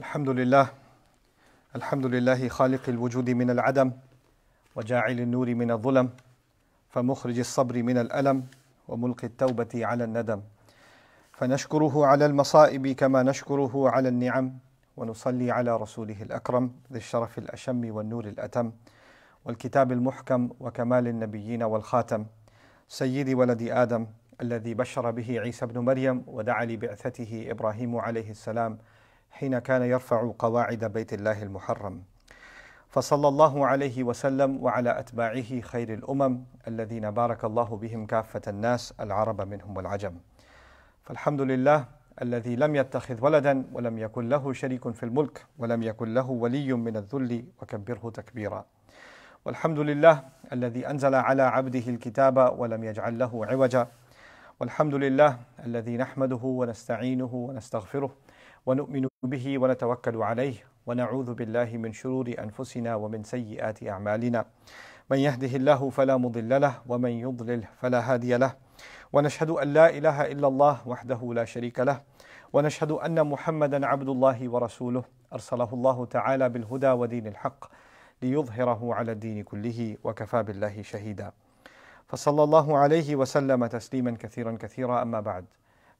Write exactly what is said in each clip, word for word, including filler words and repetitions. Alhamdulillah, Alhamdulillahi khaliqil wujudi min al-adam, wa ja'ilil nuri min al-zulam, fa mukhrijis sabri min al-alam, wa mulqit tawbati ala al-nadam. فنشكره على المصائب كما نشكره على النعم ونصلي على رسوله الأكرم ذي الشرف الأشم والنور الأتم والكتاب المحكم وكمال النبيين والخاتم سيد ولد آدم الذي بشر به عيسى بن مريم ودعا لبعثته إبراهيم عليه السلام حين كان يرفع قواعد بيت الله المحرم فصلى الله عليه وسلم وعلى أتباعه خير الأمم الذين بارك الله بهم كافة الناس العرب منهم والعجم الحمد لله الذي لم يتخذ ولدا ولم يكن له شريك في الملك ولم يكن له ولي من الذل وكبره تكبيرا والحمد لله الذي أنزل على عبده الكتاب ولم يجعل له عوجا والحمد لله الذي نحمده ونستعينه ونستغفره ونؤمن به ونتوكل عليه ونعوذ بالله من شرور أنفسنا ومن سيئات أعمالنا من يهده الله فلا مضل له ومن يضلل فلا هادي له ونشهد أن لا إله إلا الله وحده لا شريك له ونشهد أن محمدا عبد الله ورسوله أرسله الله تعالى بالهدى ودين الحق ليظهره على الدين كله وكفى بالله شهيدا فصلى الله عليه وسلم تسليما كثيرا كثيرا أما بعد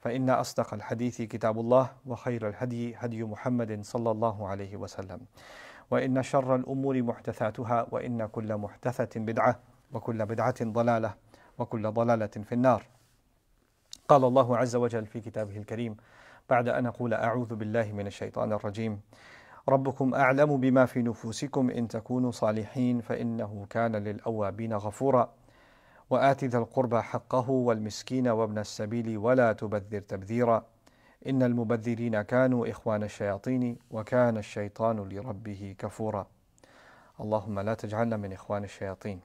فإن أصدق الحديث كتاب الله وخير الهدي هدي محمد صلى الله عليه وسلم وإن شر الأمور محدثاتها وإن كل محدثة بدعة وكل بدعة ضلالة وكل ضلالة في النار قال الله عز وجل في كتابه الكريم بعد أن أقول أعوذ بالله من الشيطان الرجيم ربكم أعلم بما في نفوسكم إن تكونوا صالحين فإنه كان للأوابين غفورا وآت ذا القربى حقه والمسكين وابن السبيل ولا تبذر تبذيرا إن المبذرين كانوا إخوان الشياطين وكان الشيطان لربه كفورا اللهم لا تجعلنا من إخوان الشياطين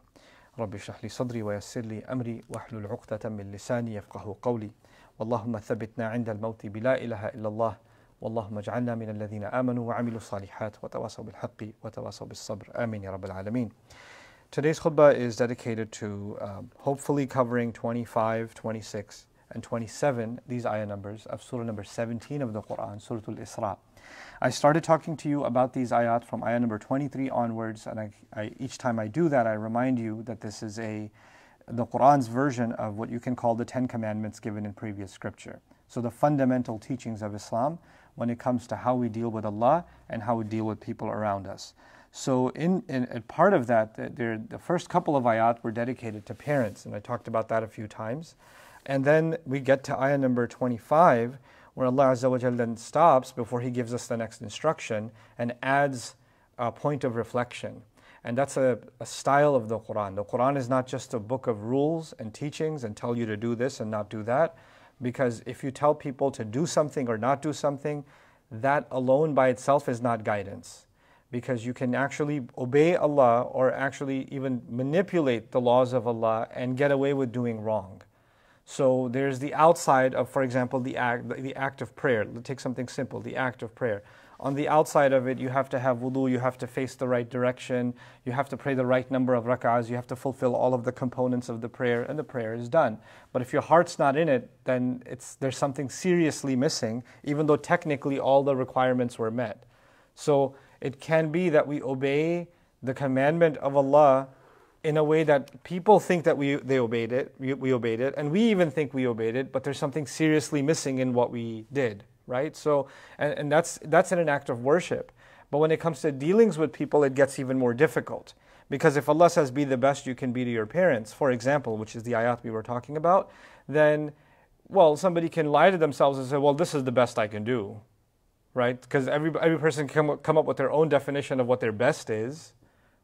رب اشرح لي صدري ويسر لي أمري واحلل عقدة من لساني يفقه قولي واللهم ثبتنا عند الموت بلا إله إلا الله واللهم اجعلنا من الذين آمنوا وعملوا الصالحات وتواصوا بالحق وتواصوا بالصبر آمين يا رب العالمين. Today's khutbah is dedicated to um, hopefully covering twenty-five, twenty-six and twenty-seven, these ayah numbers of surah number seventeen of the Quran, Surah Al-Isra. I started talking to you about these ayat from ayah number twenty-three onwards, and I, I, each time I do that, I remind you that this is a the Quran's version of what you can call the Ten Commandments given in previous scripture. So the fundamental teachings of Islam when it comes to how we deal with Allah and how we deal with people around us. So in, in, in part of that, the, the first couple of ayat were dedicated to parents, and I talked about that a few times. And then we get to ayah number twenty-five, where Allah Azza wa Jal then stops before He gives us the next instruction and adds a point of reflection. And that's a, a style of the Quran. The Quran is not just a book of rules and teachings and tell you to do this and not do that. Because if you tell people to do something or not do something, that alone by itself is not guidance. Because you can actually obey Allah or actually even manipulate the laws of Allah and get away with doing wrong. So there's the outside of, for example, the act, the act of prayer. Let's take something simple, the act of prayer. On the outside of it, you have to have wudu, you have to face the right direction, you have to pray the right number of rak'ahs, you have to fulfill all of the components of the prayer, and the prayer is done. But if your heart's not in it, then it's, there's something seriously missing, even though technically all the requirements were met. So it can be that we obey the commandment of Allah in a way that people think that we they obeyed it, we, we obeyed it, and we even think we obeyed it, but there's something seriously missing in what we did, right? So, and, and that's that's in an act of worship. But when it comes to dealings with people, it gets even more difficult. Because if Allah says, be the best you can be to your parents, for example, which is the ayat we were talking about, then, well, somebody can lie to themselves and say, well, this is the best I can do, right? Because every, every person can come, come up with their own definition of what their best is,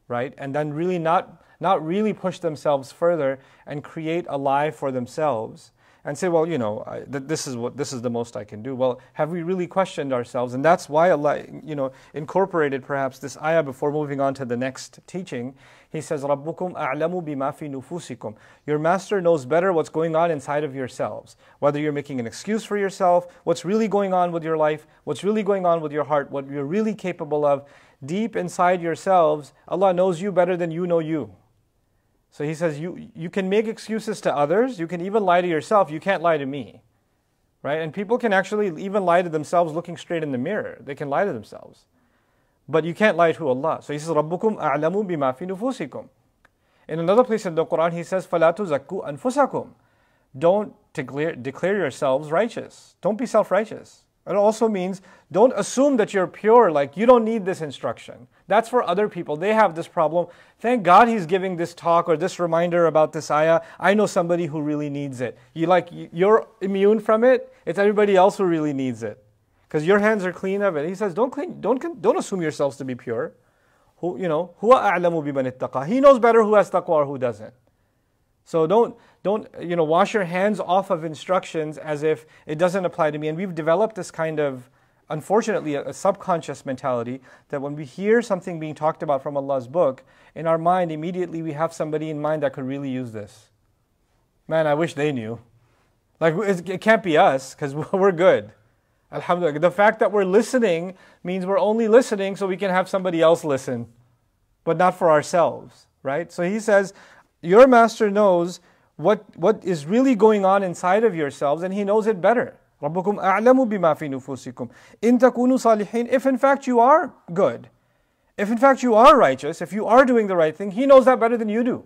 right? And then really not... not really push themselves further and create a lie for themselves and say, well, you know, I, th this is what this is the most I can do. Well, have we really questioned ourselves? And that's why Allah, you know, incorporated perhaps this ayah before moving on to the next teaching. He says, Rabbukum a'lamu bima fi nufusikum. Your master knows better what's going on inside of yourselves, whether you're making an excuse for yourself, what's really going on with your life, what's really going on with your heart, what you're really capable of. Deep inside yourselves, Allah knows you better than you know you. So he says, you, you can make excuses to others, you can even lie to yourself, you can't lie to me. right? And people can actually even lie to themselves looking straight in the mirror. They can lie to themselves. But you can't lie to Allah. So he says, رَبُّكُمْ أَعْلَمُ بِمَا فِي نُفُوسِكُمْ. In another place in the Quran, he says, فَلَا تُزَكُّوا أَنفُسَكُمْ. Don't declare, declare yourselves righteous. Don't be self-righteous. It also means don't assume that you're pure, like you don't need this instruction. That's for other people. They have this problem. Thank God he's giving this talk or this reminder about this ayah. I know somebody who really needs it. You like, you're immune from it. It's everybody else who really needs it. Because your hands are clean of it. He says, don't, clean, don't, don't assume yourselves to be pure. Who, you know, huwa a'lamu biman ittaqa. He knows better who has taqwa or who doesn't. So don't, don't you know, wash your hands off of instructions as if it doesn't apply to me. And we've developed this kind of, unfortunately, a, a subconscious mentality that when we hear something being talked about from Allah's book, in our mind, immediately we have somebody in mind that could really use this. Man, I wish they knew. Like, it can't be us, because we're good. Alhamdulillah. The fact that we're listening means we're only listening so we can have somebody else listen, but not for ourselves, right? So he says, your master knows what, what is really going on inside of yourselves, and he knows it better. رَبُّكُمْ أَعْلَمُ بِمَا فِي نُفُوسِكُمْ إِن تَكُونُوا صَالِحِينَ. If in fact you are good, if in fact you are righteous, if you are doing the right thing, he knows that better than you do.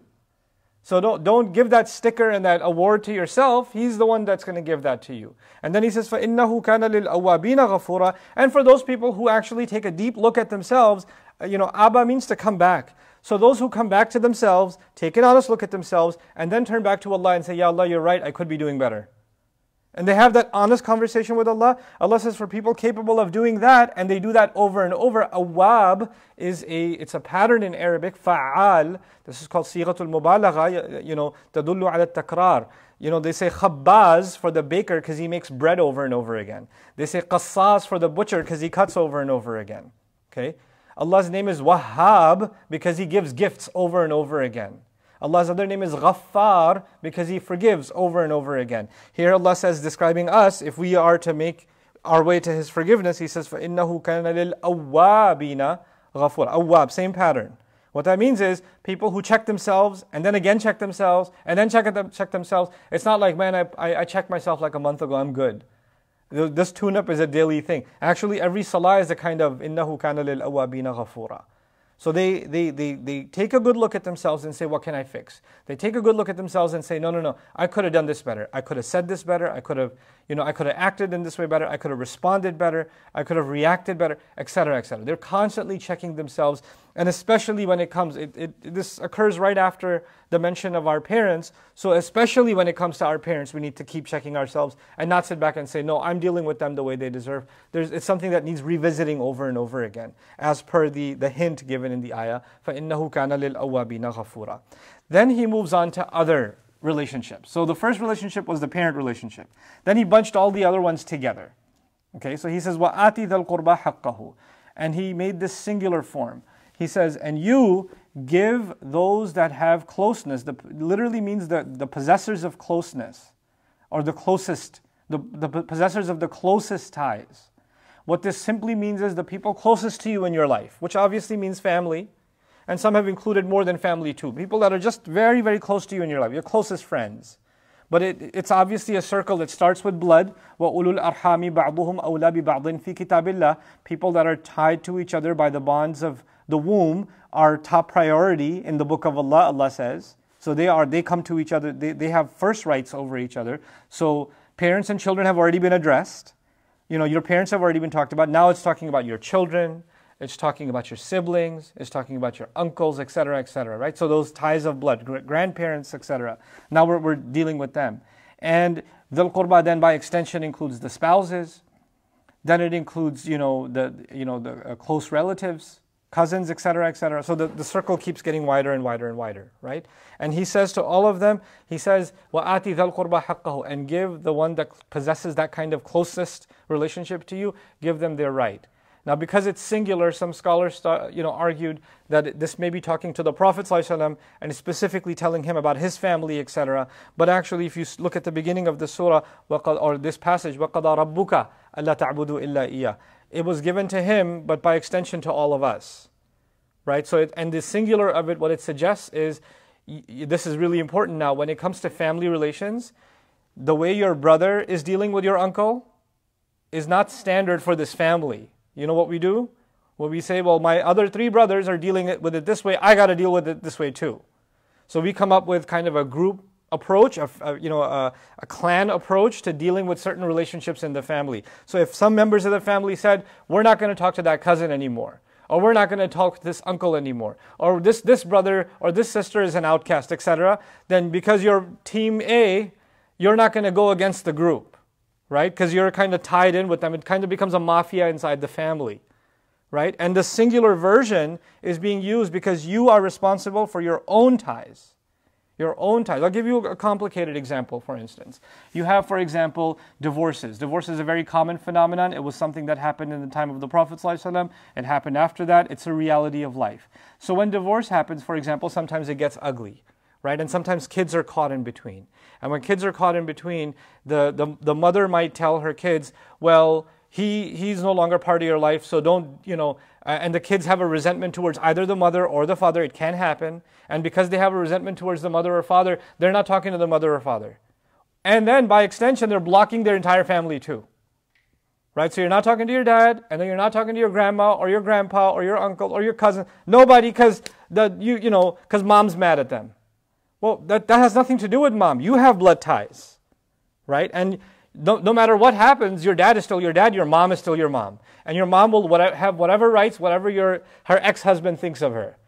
So don't, don't give that sticker and that award to yourself. He's the one that's going to give that to you. And then he says, فَإِنَّهُ كَانَ لِلْأَوَّابِينَ غَفُورًا. And for those people who actually take a deep look at themselves, you know, Abba means to come back. So those who come back to themselves, take an honest look at themselves, and then turn back to Allah and say, Ya Allah, you're right, I could be doing better. And they have that honest conversation with Allah. Allah says for people capable of doing that, and they do that over and over. Awab is a, it's a pattern in Arabic, fa'al. This is called sighatul mubalagha, you know, tadullu ala takrar. You know, they say khabbaz for the baker because he makes bread over and over again. They say qassas for the butcher because he cuts over and over again. Okay? Allah's name is Wahhab because He gives gifts over and over again. Allah's other name is Ghaffar because He forgives over and over again. Here Allah says, describing us, if we are to make our way to His forgiveness, He says, فَإِنَّهُ كَانَ لِلْأَوَّابِينَ غَفُورًا. Awwab, same pattern. What that means is, people who check themselves, and then again check themselves, and then check, them, check themselves. It's not like, man, I, I, I checked myself like a month ago, I'm good. This tune-up is a daily thing. Actually, every salah is a kind of إِنَّهُ كَانَ لِلْأَوَّابِينَ غَفُورًا. So they, they, they, they take a good look at themselves and say, what can I fix? They take a good look at themselves and say, no, no, no, I could have done this better. I could have said this better. I could have, you know, I could have acted in this way better. I could have responded better. I could have reacted better, et cetera, et cetera. They're constantly checking themselves. And especially when it comes, it, it, this occurs right after the mention of our parents. So especially when it comes to our parents, we need to keep checking ourselves and not sit back and say, no, I'm dealing with them the way they deserve. There's, it's something that needs revisiting over and over again, as per the, the hint given in the ayah, فَإِنَّهُ كَانَ لِلْأَوَّابِينَ غَفُورًا. Then he moves on to other relationships. So the first relationship was the parent relationship. Then he bunched all the other ones together. Okay, so he says, وَآتِ ذَا الْقُرْبَى حَقَّهُ. And he made this singular form. He says, and you give those that have closeness. The, literally means the, the possessors of closeness, or the closest, the, the possessors of the closest ties. What this simply means is the people closest to you in your life, which obviously means family, and some have included more than family too. People that are just very, very close to you in your life, your closest friends. But it, it's obviously a circle that starts with blood. وَأُولُو الْأَرْحَامِ بَعْضُهُمْ أَوْلَى بِبَعْضٍ فِي كِتَابِ اللَّهِ. People that are tied to each other by the bonds of the womb are top priority in the book of Allah, Allah says. So they are, they come to each other, they, they have first rights over each other. So parents and children have already been addressed. You know, your parents have already been talked about. Now it's talking about your children, it's talking about your siblings, it's talking about your uncles, et cetera, et cetera, right? So those ties of blood, grandparents, et cetera. Now we're, we're dealing with them. And dhul qurba then by extension includes the spouses. Then it includes, you know, the, you know, the uh, close relatives, cousins, et cetera, et cetera. So the, the circle keeps getting wider and wider and wider, right? And he says to all of them, he says, وَآتِ ذَا الْقُرْبَى حَقَّهُ. And give the one that possesses that kind of closest relationship to you, give them their right. Now, because it's singular, some scholars, you know, argued that this may be talking to the Prophet ﷺ and specifically telling him about his family, et cetera. But actually, if you look at the beginning of the surah or this passage, وَقَضَى رَبُّكَ أَلَّا تَعْبُدُوا إِلَّا إِيَّهُ. It was given to him, but by extension to all of us, right? So, it, and the singular of it, what it suggests is, this is really important now, when it comes to family relations, the way your brother is dealing with your uncle is not standard for this family. You know what we do? Well, we say, well, my other three brothers are dealing with it this way. I got to deal with it this way too. So we come up with kind of a group approach, a, a, you know, a, a clan approach to dealing with certain relationships in the family. So if some members of the family said, we're not going to talk to that cousin anymore, or we're not going to talk to this uncle anymore, or this, this brother or this sister is an outcast, et cetera, then because you're team A, you're not going to go against the group, right? Because you're kind of tied in with them. It kind of becomes a mafia inside the family, right? And the singular version is being used because you are responsible for your own ties. Your own ties. I'll give you a complicated example, for instance. You have, for example, divorces. Divorce is a very common phenomenon. It was something that happened in the time of the Prophet ﷺ. It happened after that. It's a reality of life. So when divorce happens, for example, sometimes it gets ugly, right? And sometimes kids are caught in between. And when kids are caught in between, the, the, the mother might tell her kids, well, he, he's no longer part of your life, so don't, you know, uh, and the kids have a resentment towards either the mother or the father. It can happen. And because they have a resentment towards the mother or father, they're not talking to the mother or father. And then by extension, they're blocking their entire family too, right? So you're not talking to your dad, and then you're not talking to your grandma or your grandpa or your uncle or your cousin. Nobody, because the you you know, because mom's mad at them. Well, that, that has nothing to do with mom. You have blood ties, right? And No, no matter what happens, your dad is still your dad, your mom is still your mom. And your mom will what, have whatever rights, whatever your, her ex-husband thinks of her.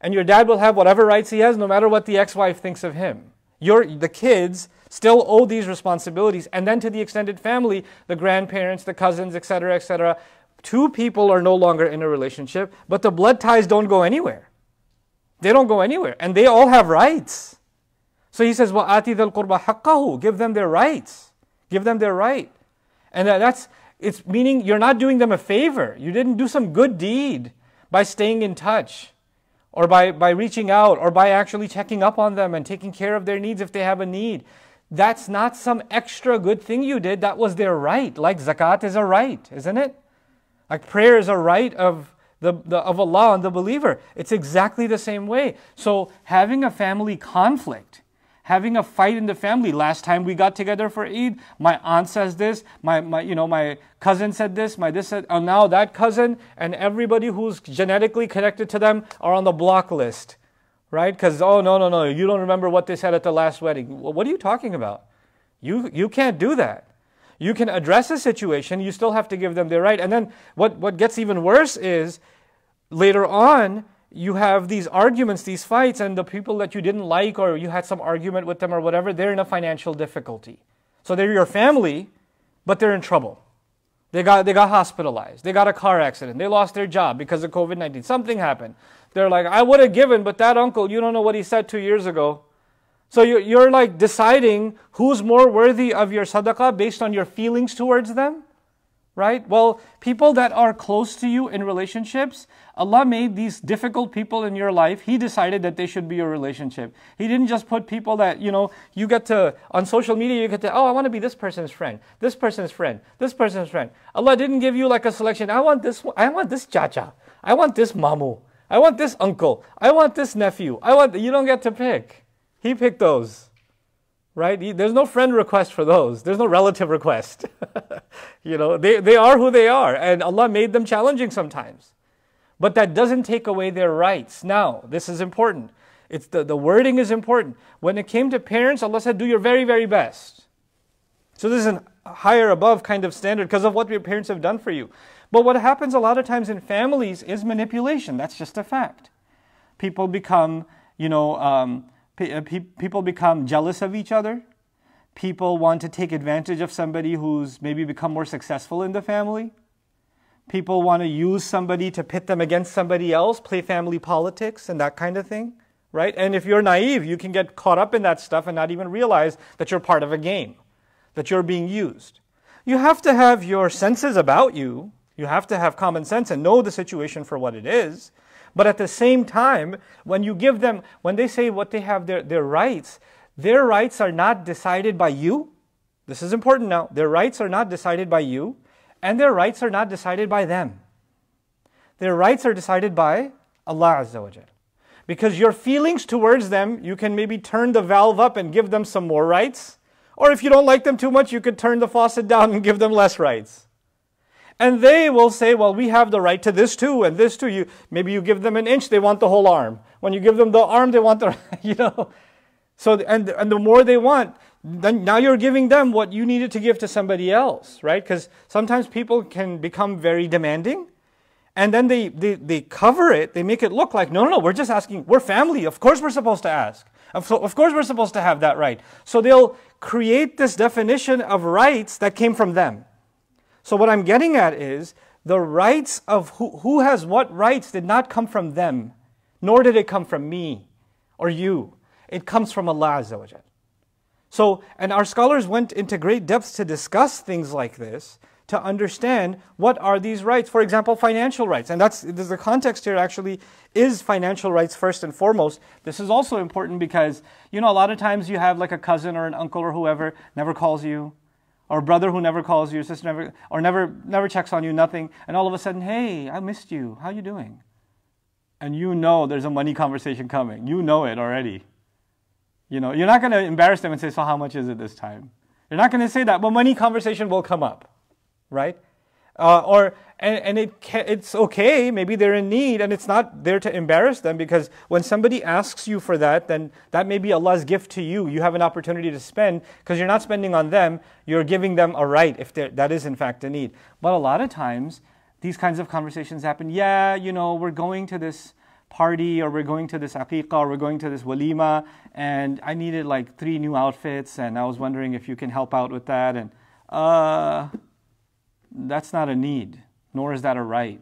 And your dad will have whatever rights he has, no matter what the ex-wife thinks of him. Your, the kids still owe these responsibilities. And then to the extended family, the grandparents, the cousins, et cetera, et cetera. Two people are no longer in a relationship, but the blood ties don't go anywhere. They don't go anywhere. And they all have rights. So he says, وَآتِ ذَا الْقُرْبَى حَقَّهُ. Give them their rights. Give them their right. And that's, it's meaning you're not doing them a favor. You didn't do some good deed by staying in touch or by, by reaching out or by actually checking up on them and taking care of their needs if they have a need. That's not some extra good thing you did. That was their right. Like zakat is a right, isn't it? Like prayer is a right of, the, the, of Allah and the believer. It's exactly the same way. So having a family conflict, having a fight in the family. Last time we got together for Eid, my aunt says this, my, my you know, my cousin said this, my this said, and now that cousin and everybody who's genetically connected to them are on the block list, right? Because, oh, no, no, no, you don't remember what they said at the last wedding. What are you talking about? You, you can't do that. You can address a situation, you still have to give them their right. And then what, what gets even worse is later on, you have these arguments, these fights, and the people that you didn't like or you had some argument with them or whatever, they're in a financial difficulty. So they're your family, but they're in trouble. They got, they got hospitalized. They got a car accident. They lost their job because of COVID nineteen. Something happened. They're like, I would have given, but that uncle, you don't know what he said two years ago. So you're, you're like deciding who's more worthy of your sadaqah based on your feelings towards them. Right? Well, people that are close to you in relationships, Allah made these difficult people in your life. He decided that they should be your relationship. He didn't just put people that, you know, you get to, on social media, you get to, oh, I want to be this person's friend, this person's friend, this person's friend. Allah didn't give you like a selection. I want this, I want this chacha. I want this mamu. I want this uncle. I want this nephew. I want, you don't get to pick. He picked those. Right? There's no friend request for those. There's no relative request. You know, they, they are who they are. And Allah made them challenging sometimes. But that doesn't take away their rights. Now, this is important. It's the, the wording is important. When it came to parents, Allah said, do your very, very best. So this is a higher above kind of standard because of what your parents have done for you. But what happens a lot of times in families is manipulation. That's just a fact. People become, you know... Um, People become jealous of each other. People want to take advantage of somebody who's maybe become more successful in the family. People want to use somebody to pit them against somebody else, play family politics and that kind of thing, right? And if you're naive, you can get caught up in that stuff and not even realize that you're part of a game, that you're being used. You have to have your senses about you. You have to have common sense and know the situation for what it is. But at the same time, when you give them, when they say what they have, their, their rights, their rights are not decided by you. This is important now. Their rights are not decided by you, and their rights are not decided by them. Their rights are decided by Allah Azza wa Jal. Because your feelings towards them, you can maybe turn the valve up and give them some more rights, Or if you don't like them too much, you could turn the faucet down and give them less rights. And they will say, well, we have the right to this too, and this too. You, maybe you give them an inch, they want the whole arm. When you give them the arm, they want the, you know. So, and, and the more they want, then now you're giving them what you needed to give to somebody else, right? Because sometimes people can become very demanding. And then they, they, they cover it, they make it look like, no, no, no, we're just asking, we're family, of course we're supposed to ask. Of, of course we're supposed to have that right. So they'll create this definition of rights that came from them. So what I'm getting at is, the rights of who, who has what rights did not come from them, nor did it come from me or you. It comes from Allah Azza wa Jal. So, and our scholars went into great depths to discuss things like this, to understand what are these rights, for example, financial rights. And that's the context here actually is financial rights first and foremost. This is also important because, you know, a lot of times you have like a cousin or an uncle or whoever never calls you, or a brother who never calls you, sister never, or never, never checks on you, nothing. And all of a sudden, hey, I missed you, how you doing? And you know there's a money conversation coming. You know it already. You know, you're not gonna embarrass them and say, so how much is it this time? You're not gonna say that, but money conversation will come up. Right? Uh, or and, and it ca it's okay, maybe they're in need and it's not there to embarrass them, because when somebody asks you for that, then that may be Allah's gift to you. You have an opportunity to spend because you're not spending on them, you're giving them a right if that is in fact a need. But a lot of times, these kinds of conversations happen. Yeah, you know, we're going to this party, or we're going to this aqiqah, or we're going to this walima, and I needed like three new outfits and I was wondering if you can help out with that. And uh... that's not a need, nor is that a right.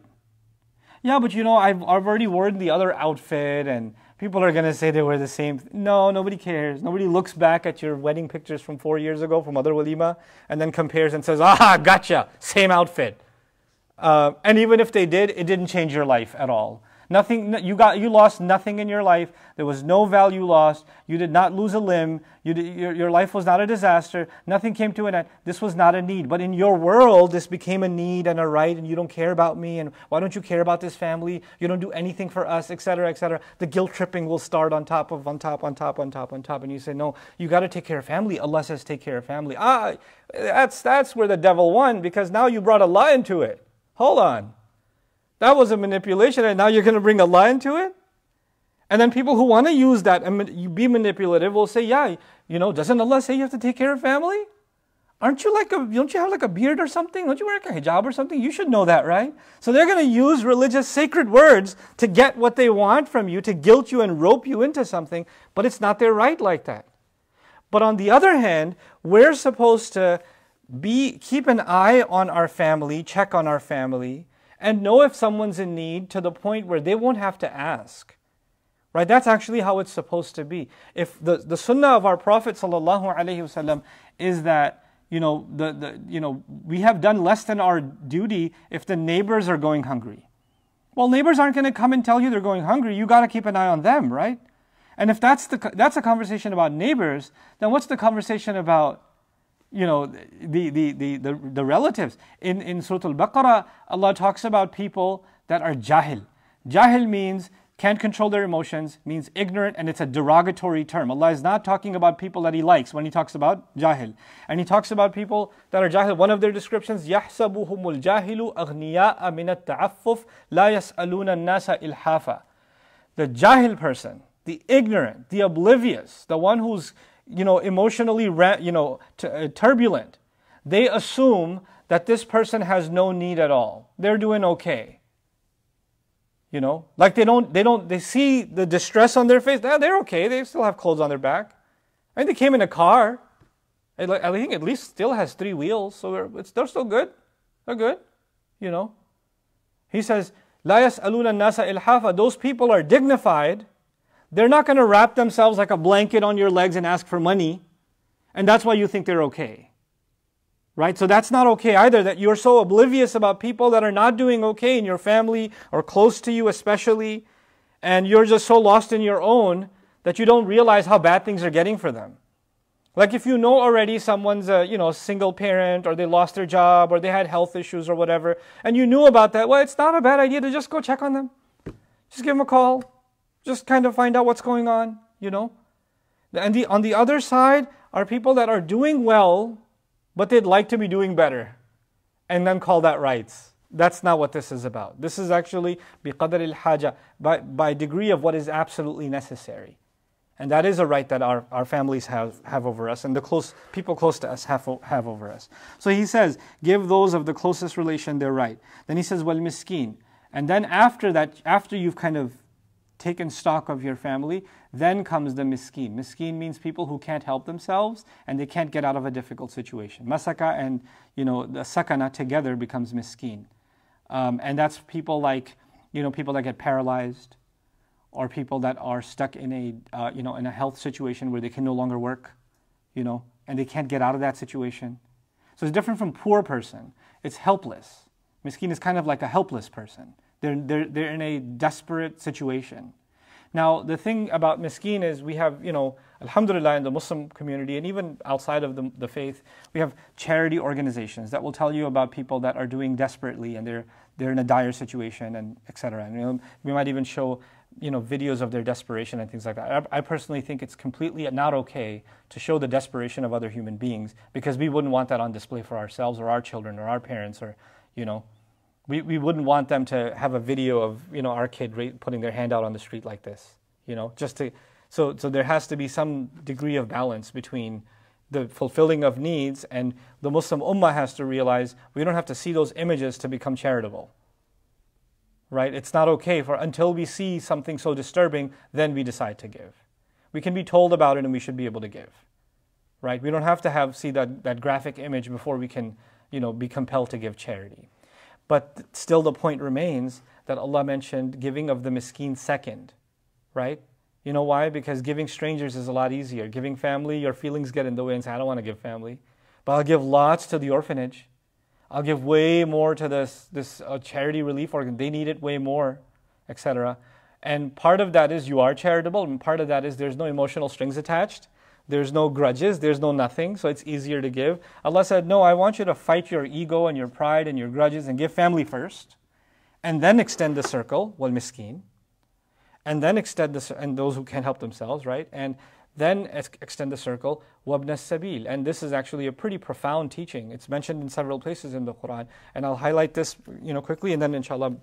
Yeah, but you know, I've, I've already worn the other outfit and people are going to say they were the same. No, nobody cares. Nobody looks back at your wedding pictures from four years ago from other walima and then compares and says, aha, gotcha, same outfit. Uh, and even if they did, it didn't change your life at all. Nothing, you, got, you lost nothing in your life. There was no value lost. You did not lose a limb. You did, your, your life was not a disaster. Nothing came to an end. This was not a need. But in your world, this became a need and a right, and you don't care about me, and why don't you care about this family? You don't do anything for us, et cetera, et cetera. The guilt tripping will start on top of, on top, on top, on top, on top. And you say, no, you got to take care of family. Allah says take care of family. Ah, that's, that's where the devil won, because now you brought Allah into it. Hold on. That was a manipulation, and now you're going to bring Allah into it? And then people who want to use that and be manipulative will say, yeah, you know, doesn't Allah say you have to take care of family? Aren't you like a, don't you have like a beard or something? Don't you wear like a hijab or something? You should know that, right? So they're going to use religious sacred words to get what they want from you, to guilt you and rope you into something, but it's not their right like that. But on the other hand, we're supposed to be, keep an eye on our family, check on our family, and know if someone's in need to the point where they won't have to ask. Right? That's actually how it's supposed to be. If the, the sunnah of our Prophet ﷺ is that, you know, the, the, you know, we have done less than our duty if the neighbors are going hungry. Well, neighbors aren't going to come and tell you they're going hungry. You got to keep an eye on them, right? And if that's, the, that's a conversation about neighbors, then what's the conversation about, you know, the, the, the, the, the relatives? In, in Surah Al-Baqarah, Allah talks about people that are jahil. Jahil means can't control their emotions, means ignorant, and it's a derogatory term. Allah is not talking about people that He likes when He talks about jahil. And He talks about people that are jahil. One of their descriptions, يَحْسَبُهُمُ الْجَاهِلُ أَغْنِيَاءَ مِنَ التَّعَفُّفِ لَا يَسْأَلُونَ النَّاسَ إِلْحَافًا. The jahil person, the ignorant, the oblivious, the one who's, you know, emotionally, you know, t uh, turbulent, they assume that this person has no need at all. They're doing okay. You know, like they don't, they don't, they see the distress on their face. Ah, they're okay. They still have clothes on their back. I think they came in a car. I think at least still has three wheels, so it's, they're still good. They're good. You know, He says, "La yas'aluna an-nasa ilhafa." Those people are dignified. They're not going to wrap themselves like a blanket on your legs and ask for money. And that's why you think they're okay. Right? So that's not okay either, that you're so oblivious about people that are not doing okay in your family or close to you especially. And you're just so lost in your own that you don't realize how bad things are getting for them. Like if you know already someone's a, you know, single parent, or they lost their job, or they had health issues or whatever, and you knew about that, well, it's not a bad idea to just go check on them. Just give them a call. Just kind of find out what's going on, you know. And the, on the other side are people that are doing well, but they'd like to be doing better, and then call that rights. That's not what this is about. This is actually بِقَدْرِ الْحَاجَةِ, by, by degree of what is absolutely necessary. And that is a right that our, our families have, have over us, and the close people close to us have, have over us. So he says, give those of the closest relation their right. Then he says, وَالْمِسْكِينَ. And then after that, after you've kind of taken stock of your family, then comes the miskin. Miskin means people who can't help themselves and they can't get out of a difficult situation. Masaka and, you know, the sakana together becomes miskin. Um, and that's people like, you know, people that get paralyzed, or people that are stuck in a, uh, you know, in a health situation where they can no longer work, you know, and they can't get out of that situation. So it's different from poor person. It's helpless. Miskin is kind of like a helpless person. They're, they're, they're in a desperate situation. Now, the thing about miskin is we have, you know, alhamdulillah, in the Muslim community and even outside of the, the faith, we have charity organizations that will tell you about people that are doing desperately and they're, they're in a dire situation, and et cetera. And you know, we might even show, you know, videos of their desperation and things like that. I, I personally think it's completely not okay to show the desperation of other human beings, because we wouldn't want that on display for ourselves or our children or our parents, or, you know, We, we wouldn't want them to have a video of, you know, our kid putting their hand out on the street like this, you know, just to, so, so there has to be some degree of balance between the fulfilling of needs, and the Muslim ummah has to realize we don't have to see those images to become charitable, right? It's not okay for, until we see something so disturbing, then we decide to give. We can be told about it and we should be able to give, right? We don't have to have, see that, that graphic image before we can, you know, be compelled to give charity. But still the point remains that Allah mentioned giving of the miskin second, right? You know why? Because giving strangers is a lot easier. Giving family, your feelings get in the way and say, I don't want to give family. But I'll give lots to the orphanage. I'll give way more to this, this uh, charity relief organ. They need it way more, et cetera. And part of that is you are charitable, and part of that is there's no emotional strings attached. There's no grudges, there's no nothing, so it's easier to give. Allah said, no, I want you to fight your ego and your pride and your grudges and give family first, and then extend the circle, wal miskin, and then extend the, and those who can't help themselves, right? And then extend the circle, wabna sabil. And this is actually a pretty profound teaching. It's mentioned in several places in the Quran, and I'll highlight this, you know, quickly, and then inshallah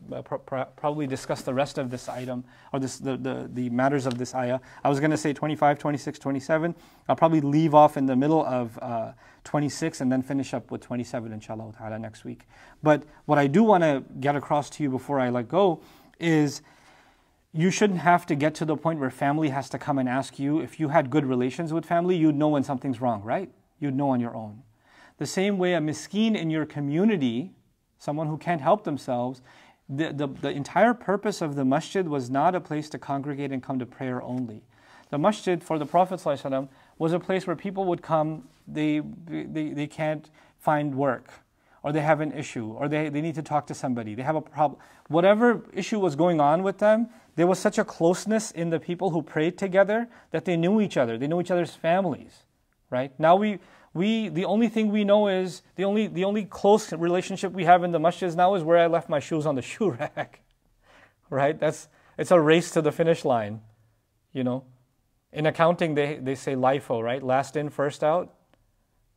probably discuss the rest of this item, or this, the, the, the matters of this ayah. I was going to say twenty-five, twenty-six, twenty-seven. I'll probably leave off in the middle of uh, twenty-six and then finish up with twenty-seven inshallah ta'ala next week. But what I do want to get across to you before I let go is, you shouldn't have to get to the point where family has to come and ask you. If you had good relations with family, you'd know when something's wrong, right? You'd know on your own. The same way a miskin in your community, someone who can't help themselves, the, the, the entire purpose of the masjid was not a place to congregate and come to prayer only. The masjid for the Prophet ﷺ was a place where people would come, they, they, they can't find work, or they have an issue, or they, they need to talk to somebody, they have a problem. Whatever issue was going on with them, there was such a closeness in the people who prayed together that they knew each other, they knew each other's families, right? Now we, we the only thing we know is, the only, the only close relationship we have in the masjids now is where I left my shoes on the shoe rack, right? That's, it's a race to the finish line, you know? In accounting, they, they say LIFO, right? Last in, first out,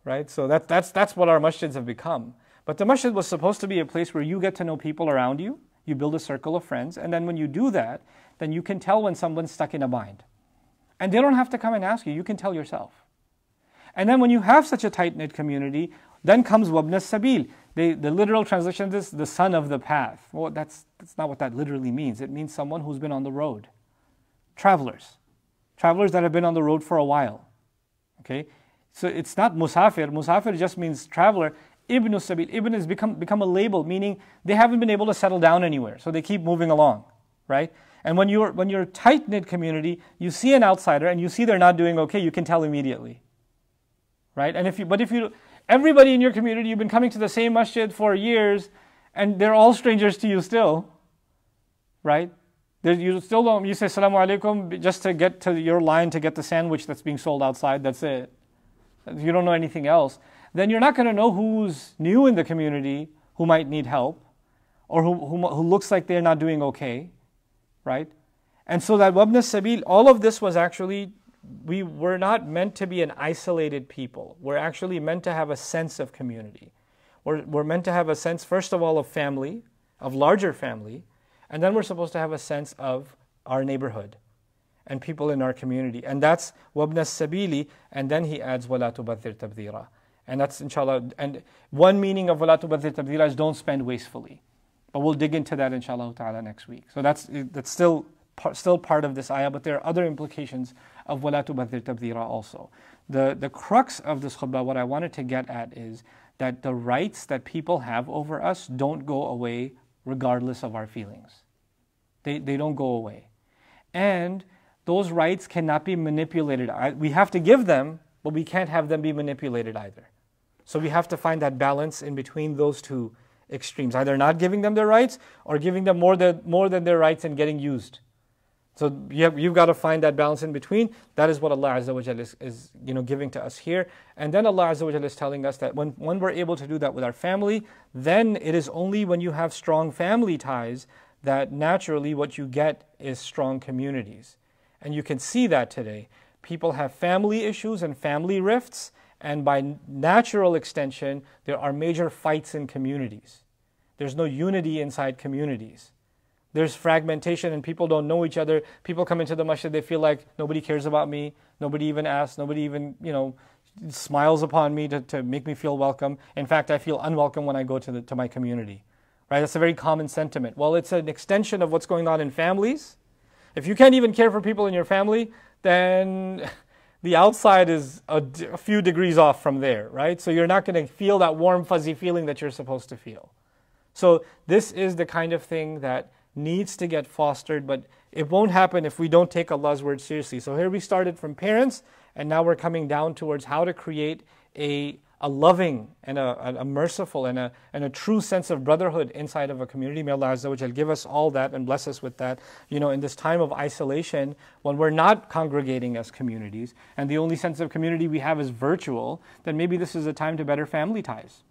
right? So that, that's, that's what our masjids have become. But the masjid was supposed to be a place where you get to know people around you, you build a circle of friends, and then when you do that, then you can tell when someone's stuck in a bind. And they don't have to come and ask you, you can tell yourself. And then when you have such a tight-knit community, then comes wabna sabil. The, the literal translation is the son of the path. Well, that's, that's not what that literally means. It means someone who's been on the road. Travelers. Travelers that have been on the road for a while. Okay? So it's not musafir. Musafir just means traveler. Ibn Sabil, Ibn has become, become a label, meaning they haven't been able to settle down anywhere, so they keep moving along, right? And when you're, when you're a tight-knit community, you see an outsider and you see they're not doing okay, you can tell immediately, right? And if you, but if you, everybody in your community, you've been coming to the same masjid for years and they're all strangers to you still, right? They're, you still don't, you say Assalamu Alaikum just to get to your line to get the sandwich that's being sold outside, that's it. You don't know anything else. Then you're not going to know who's new in the community, who might need help, or who, who, who looks like they're not doing okay, right? And so that wabna sabil, all of this was actually we were not meant to be an isolated people. We're actually meant to have a sense of community. We're, we're meant to have a sense, first of all, of family, of larger family, and then we're supposed to have a sense of our neighborhood and people in our community. And that's وَابْنَ السَّبِيلِ, and then he adds وَلَا تُبَذِّرْ تَبْذِيرًا. And that's inshallah, and one meaning of وَلَا تُبَذِّرْ تَبْذِيرًا is don't spend wastefully. But we'll dig into that inshallah ta'ala next week. So that's, that's still, par, still part of this ayah, but there are other implications of وَلَا تُبَذِّرْ تَبْذِيرًا also. The, the crux of this khutbah, what I wanted to get at is that the rights that people have over us don't go away regardless of our feelings. They, they don't go away. And those rights cannot be manipulated. We have to give them, but we can't have them be manipulated either. So we have to find that balance in between those two extremes, either not giving them their rights or giving them more than, more than their rights and getting used. So you have, you've got to find that balance in between. That is what Allah Azza wa Jalla is, is you know, giving to us here. And then Allah Azza wa Jalla is telling us that when, when we're able to do that with our family, then it is only when you have strong family ties that naturally what you get is strong communities. And you can see that today. People have family issues and family rifts, and by natural extension, there are major fights in communities. There's no unity inside communities. There's fragmentation and people don't know each other. People come into the masjid, they feel like nobody cares about me, nobody even asks, nobody even, you know, smiles upon me to, to make me feel welcome. In fact, I feel unwelcome when I go to, the, to my community. Right? That's a very common sentiment. Well, it's an extension of what's going on in families. If you can't even care for people in your family, then the outside is a, a few degrees off from there, right? So you're not going to feel that warm, fuzzy feeling that you're supposed to feel. So this is the kind of thing that needs to get fostered, but it won't happen if we don't take Allah's word seriously. So here we started from parents, and now we're coming down towards how to create a, a loving and a, a merciful and a, and a true sense of brotherhood inside of a community. May Allah Azza wa Jal give us all that and bless us with that, you know, in this time of isolation when we're not congregating as communities, and the only sense of community we have is virtual, then maybe this is a time to better family ties.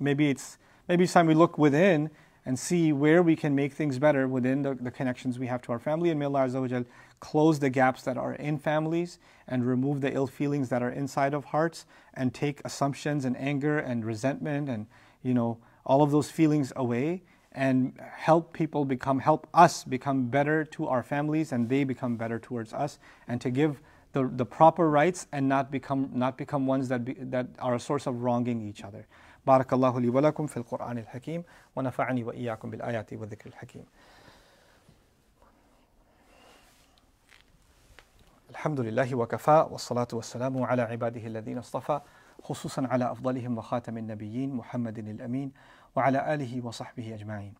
Maybe it's, maybe it's time we look within and see where we can make things better within the, the connections we have to our family. And may Allah Azza wa Jal close the gaps that are in families and remove the ill feelings that are inside of hearts, and take assumptions and anger and resentment and, you know, all of those feelings away, and help people become, help us become better to our families, and they become better towards us, and to give the, the proper rights and not become, not become ones that, be, that are a source of wronging each other. بارك الله لي ولكم في القرآن الحكيم ونفعني وإياكم بالآيات والذكر الحكيم. الحمد لله وكفى والصلاة والسلام على عباده الذين اصطفى خصوصا على أفضلهم وخاتم النبيين محمد الأمين وعلى آله وصحبه أجمعين.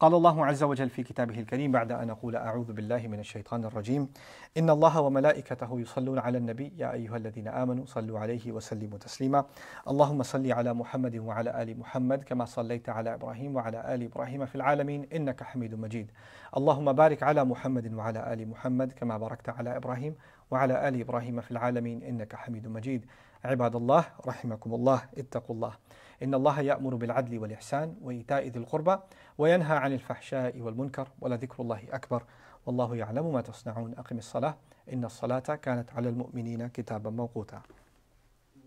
قال الله عز وجل في كتابه الكريم بعد أن أقول أعوذ بالله من الشيطان الرجيم إن الله وملائكته يصلون على النبي يا أيها الذين آمنوا صلوا عليه وسلموا تسليما اللهم صل على محمد وعلى آل محمد كما صليت على إبراهيم وعلى آل إبراهيم في العالمين إنك حميد مجيد اللهم بارك على محمد وعلى آل محمد كما باركت على إبراهيم وعلى آل إبراهيم في العالمين إنك حميد مجيد عباد الله رحمكم الله اتقوا الله إن الله يأمر بالعدل والإحسان وإيتاء ذي القربى وينهى عن الفحشاء والمنكر ولذكر الله أكبر والله يعلم ما تصنعون أقم الصلاة إن الصلاة كانت على المؤمنين كتابا موقوتا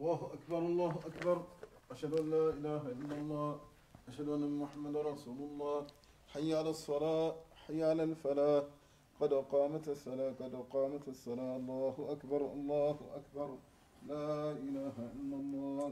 الله أكبر الله أكبر أشهد أن لا إله إلا الله أشهد أن محمدا رسول الله حي على الصلاة حي على الفلاح قد قامت الصلاة قد قامت الصلاة الله أكبر الله أكبر لا إله إلا الله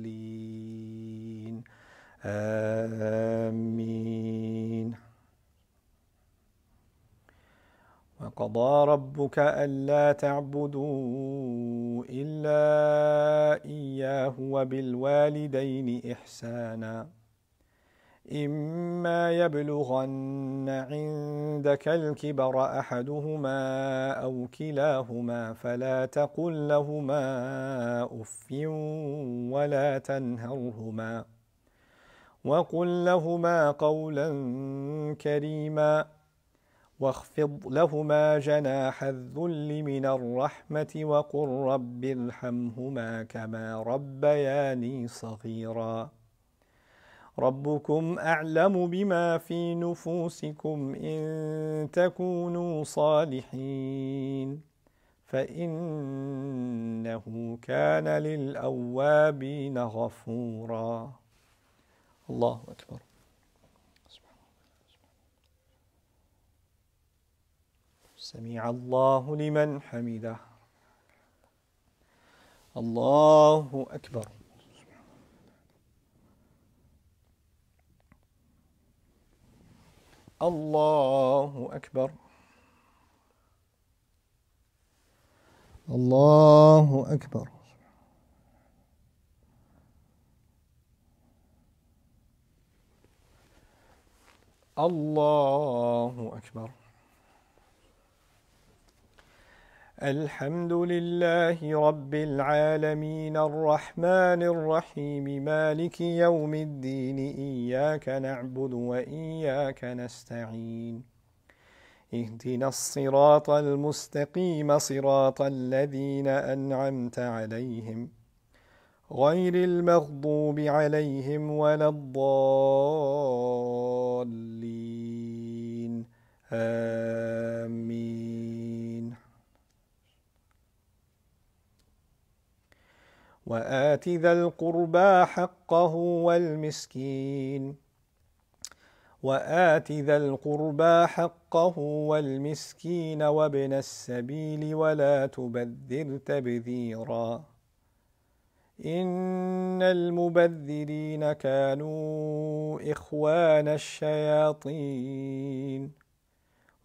آمين وقضى ربك ألا تعبدوا إلا إياه وبالوالدين إحسانا إما يبلغن عندك الكبر أحدهما أو كلاهما فلا تقل لهما أف ولا تنهرهما وقل لهما قولا كريما واخفض لهما جناح الذل من الرحمة وقل رب ارحمهما كما ربياني صغيرا ربكم أعلم بما في نفوسكم إن تكونوا صالحين فإنه كان للأوابين غفورا. الله أكبر. سمع الله لمن حمده. الله أكبر. الله أكبر. الله أكبر. الله أكبر. الحمد لله رب العالمين الرحمن الرحيم مالك يوم الدين إياك نعبد وإياك نستعين اهدنا الصراط المستقيم صراط الذين أنعمت عليهم غير المغضوب عليهم ولا الضالين آمين. وآت ذا القربى حقه والمسكين وآت ذا القربى حقه والمسكين وابن السبيل ولا تبذر تبذيرا إن المبذرين كانوا إخوان الشياطين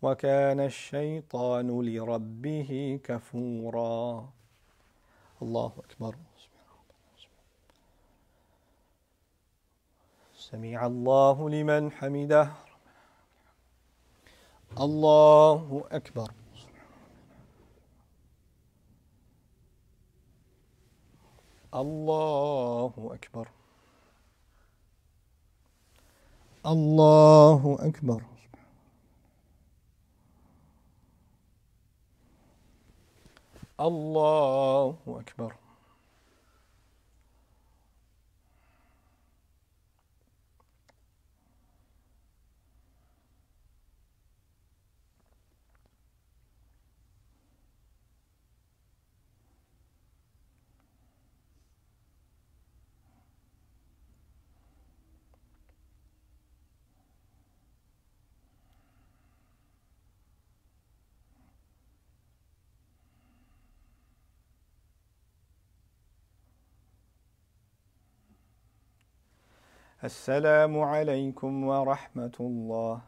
وكان الشيطان لربه كفورا. الله أكبر. سمع الله لمن حمده. الله أكبر. الله أكبر. الله أكبر. الله أكبر. السلام عليكم ورحمة الله.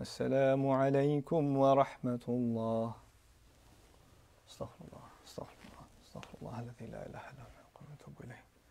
السلام عليكم ورحمة الله. استغفر الله استغفر الله استغفر الله الذي لا إله إلا هو وأتوب إليه.